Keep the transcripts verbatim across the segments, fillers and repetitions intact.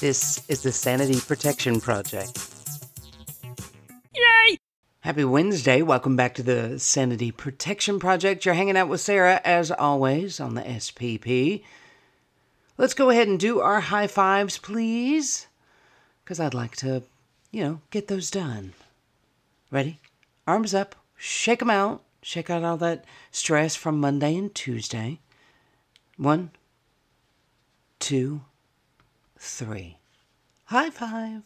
This is the Sanity Protection Project. Yay! Happy Wednesday. Welcome back to the Sanity Protection Project. You're hanging out with Sarah, as always, on the S P P. Let's go ahead and do our high fives, please, because I'd like to, you know, get those done. Ready? Arms up. Shake them out. Shake out all that stress from Monday and Tuesday. One, two, three. High five.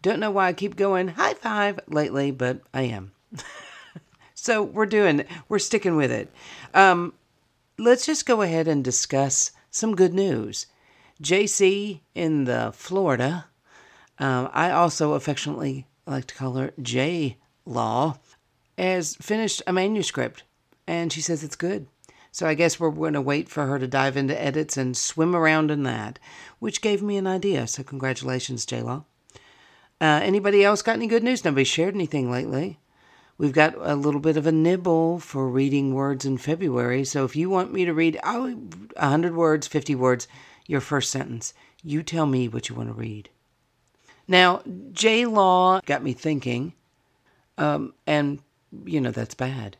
Don't know why I keep going high five lately, but I am. So we're doing, we're sticking with it. Um, let's just go ahead and discuss some good news. J C in the Florida. Um, I also affectionately like to call her J Law, has finished a manuscript, and she says it's good. So I guess we're going to wait for her to dive into edits and swim around in that, which gave me an idea. So congratulations, J-Law. Uh, anybody else got any good news? Nobody shared anything lately. We've got a little bit of a nibble for reading words in February. So if you want me to read oh, one hundred words, fifty words, your first sentence, you tell me what you want to read. Now, J-Law got me thinking, um, and, you know, that's bad.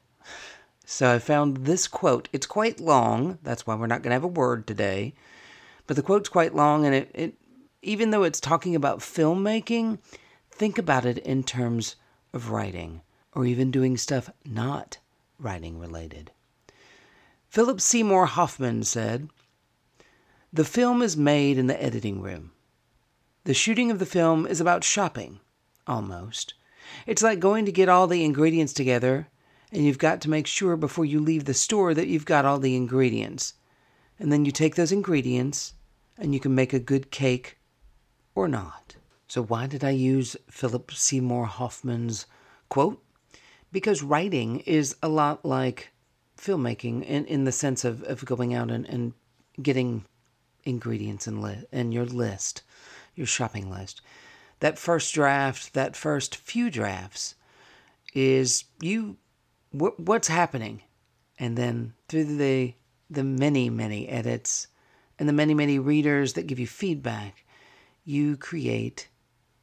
So I found this quote. It's quite long. That's why we're not going to have a word today. But the quote's quite long, and it, it, even though it's talking about filmmaking, think about it in terms of writing or even doing stuff not writing related. Philip Seymour Hoffman said, "The film is made in the editing room. The shooting of the film is about shopping, almost. It's like going to get all the ingredients together, and you've got to make sure before you leave the store that you've got all the ingredients. And then you take those ingredients and you can make a good cake or not." So why did I use Philip Seymour Hoffman's quote? Because writing is a lot like filmmaking in, in the sense of, of going out and, and getting ingredients and, li- and your list, your shopping list. That first draft, that first few drafts is you... what's happening, and then through the the many many edits and the many many readers that give you feedback, you create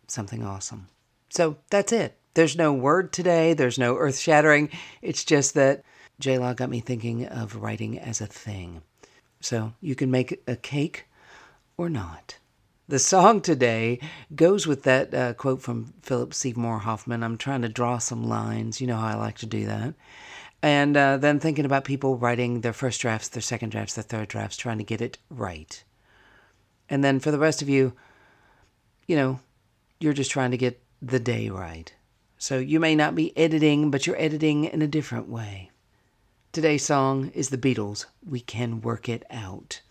something awesome. So that's it. There's no word today. There's no earth shattering. It's just that J-Law got me thinking of writing as a thing. So you can make a cake or not. The song today goes with that uh, quote from Philip Seymour Hoffman. I'm trying to draw some lines. You know how I like to do that. And uh, then thinking about people writing their first drafts, their second drafts, their third drafts, trying to get it right. And then for the rest of you, you know, you're just trying to get the day right. So you may not be editing, but you're editing in a different way. Today's song is The Beatles, "We Can Work It Out."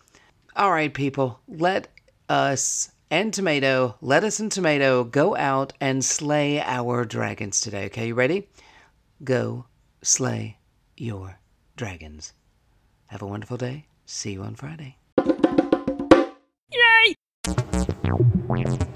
All right, people, let us and tomato, lettuce and tomato, go out and slay our dragons today. Okay, you ready? Go slay your dragons. Have a wonderful day. See you on Friday. Yay!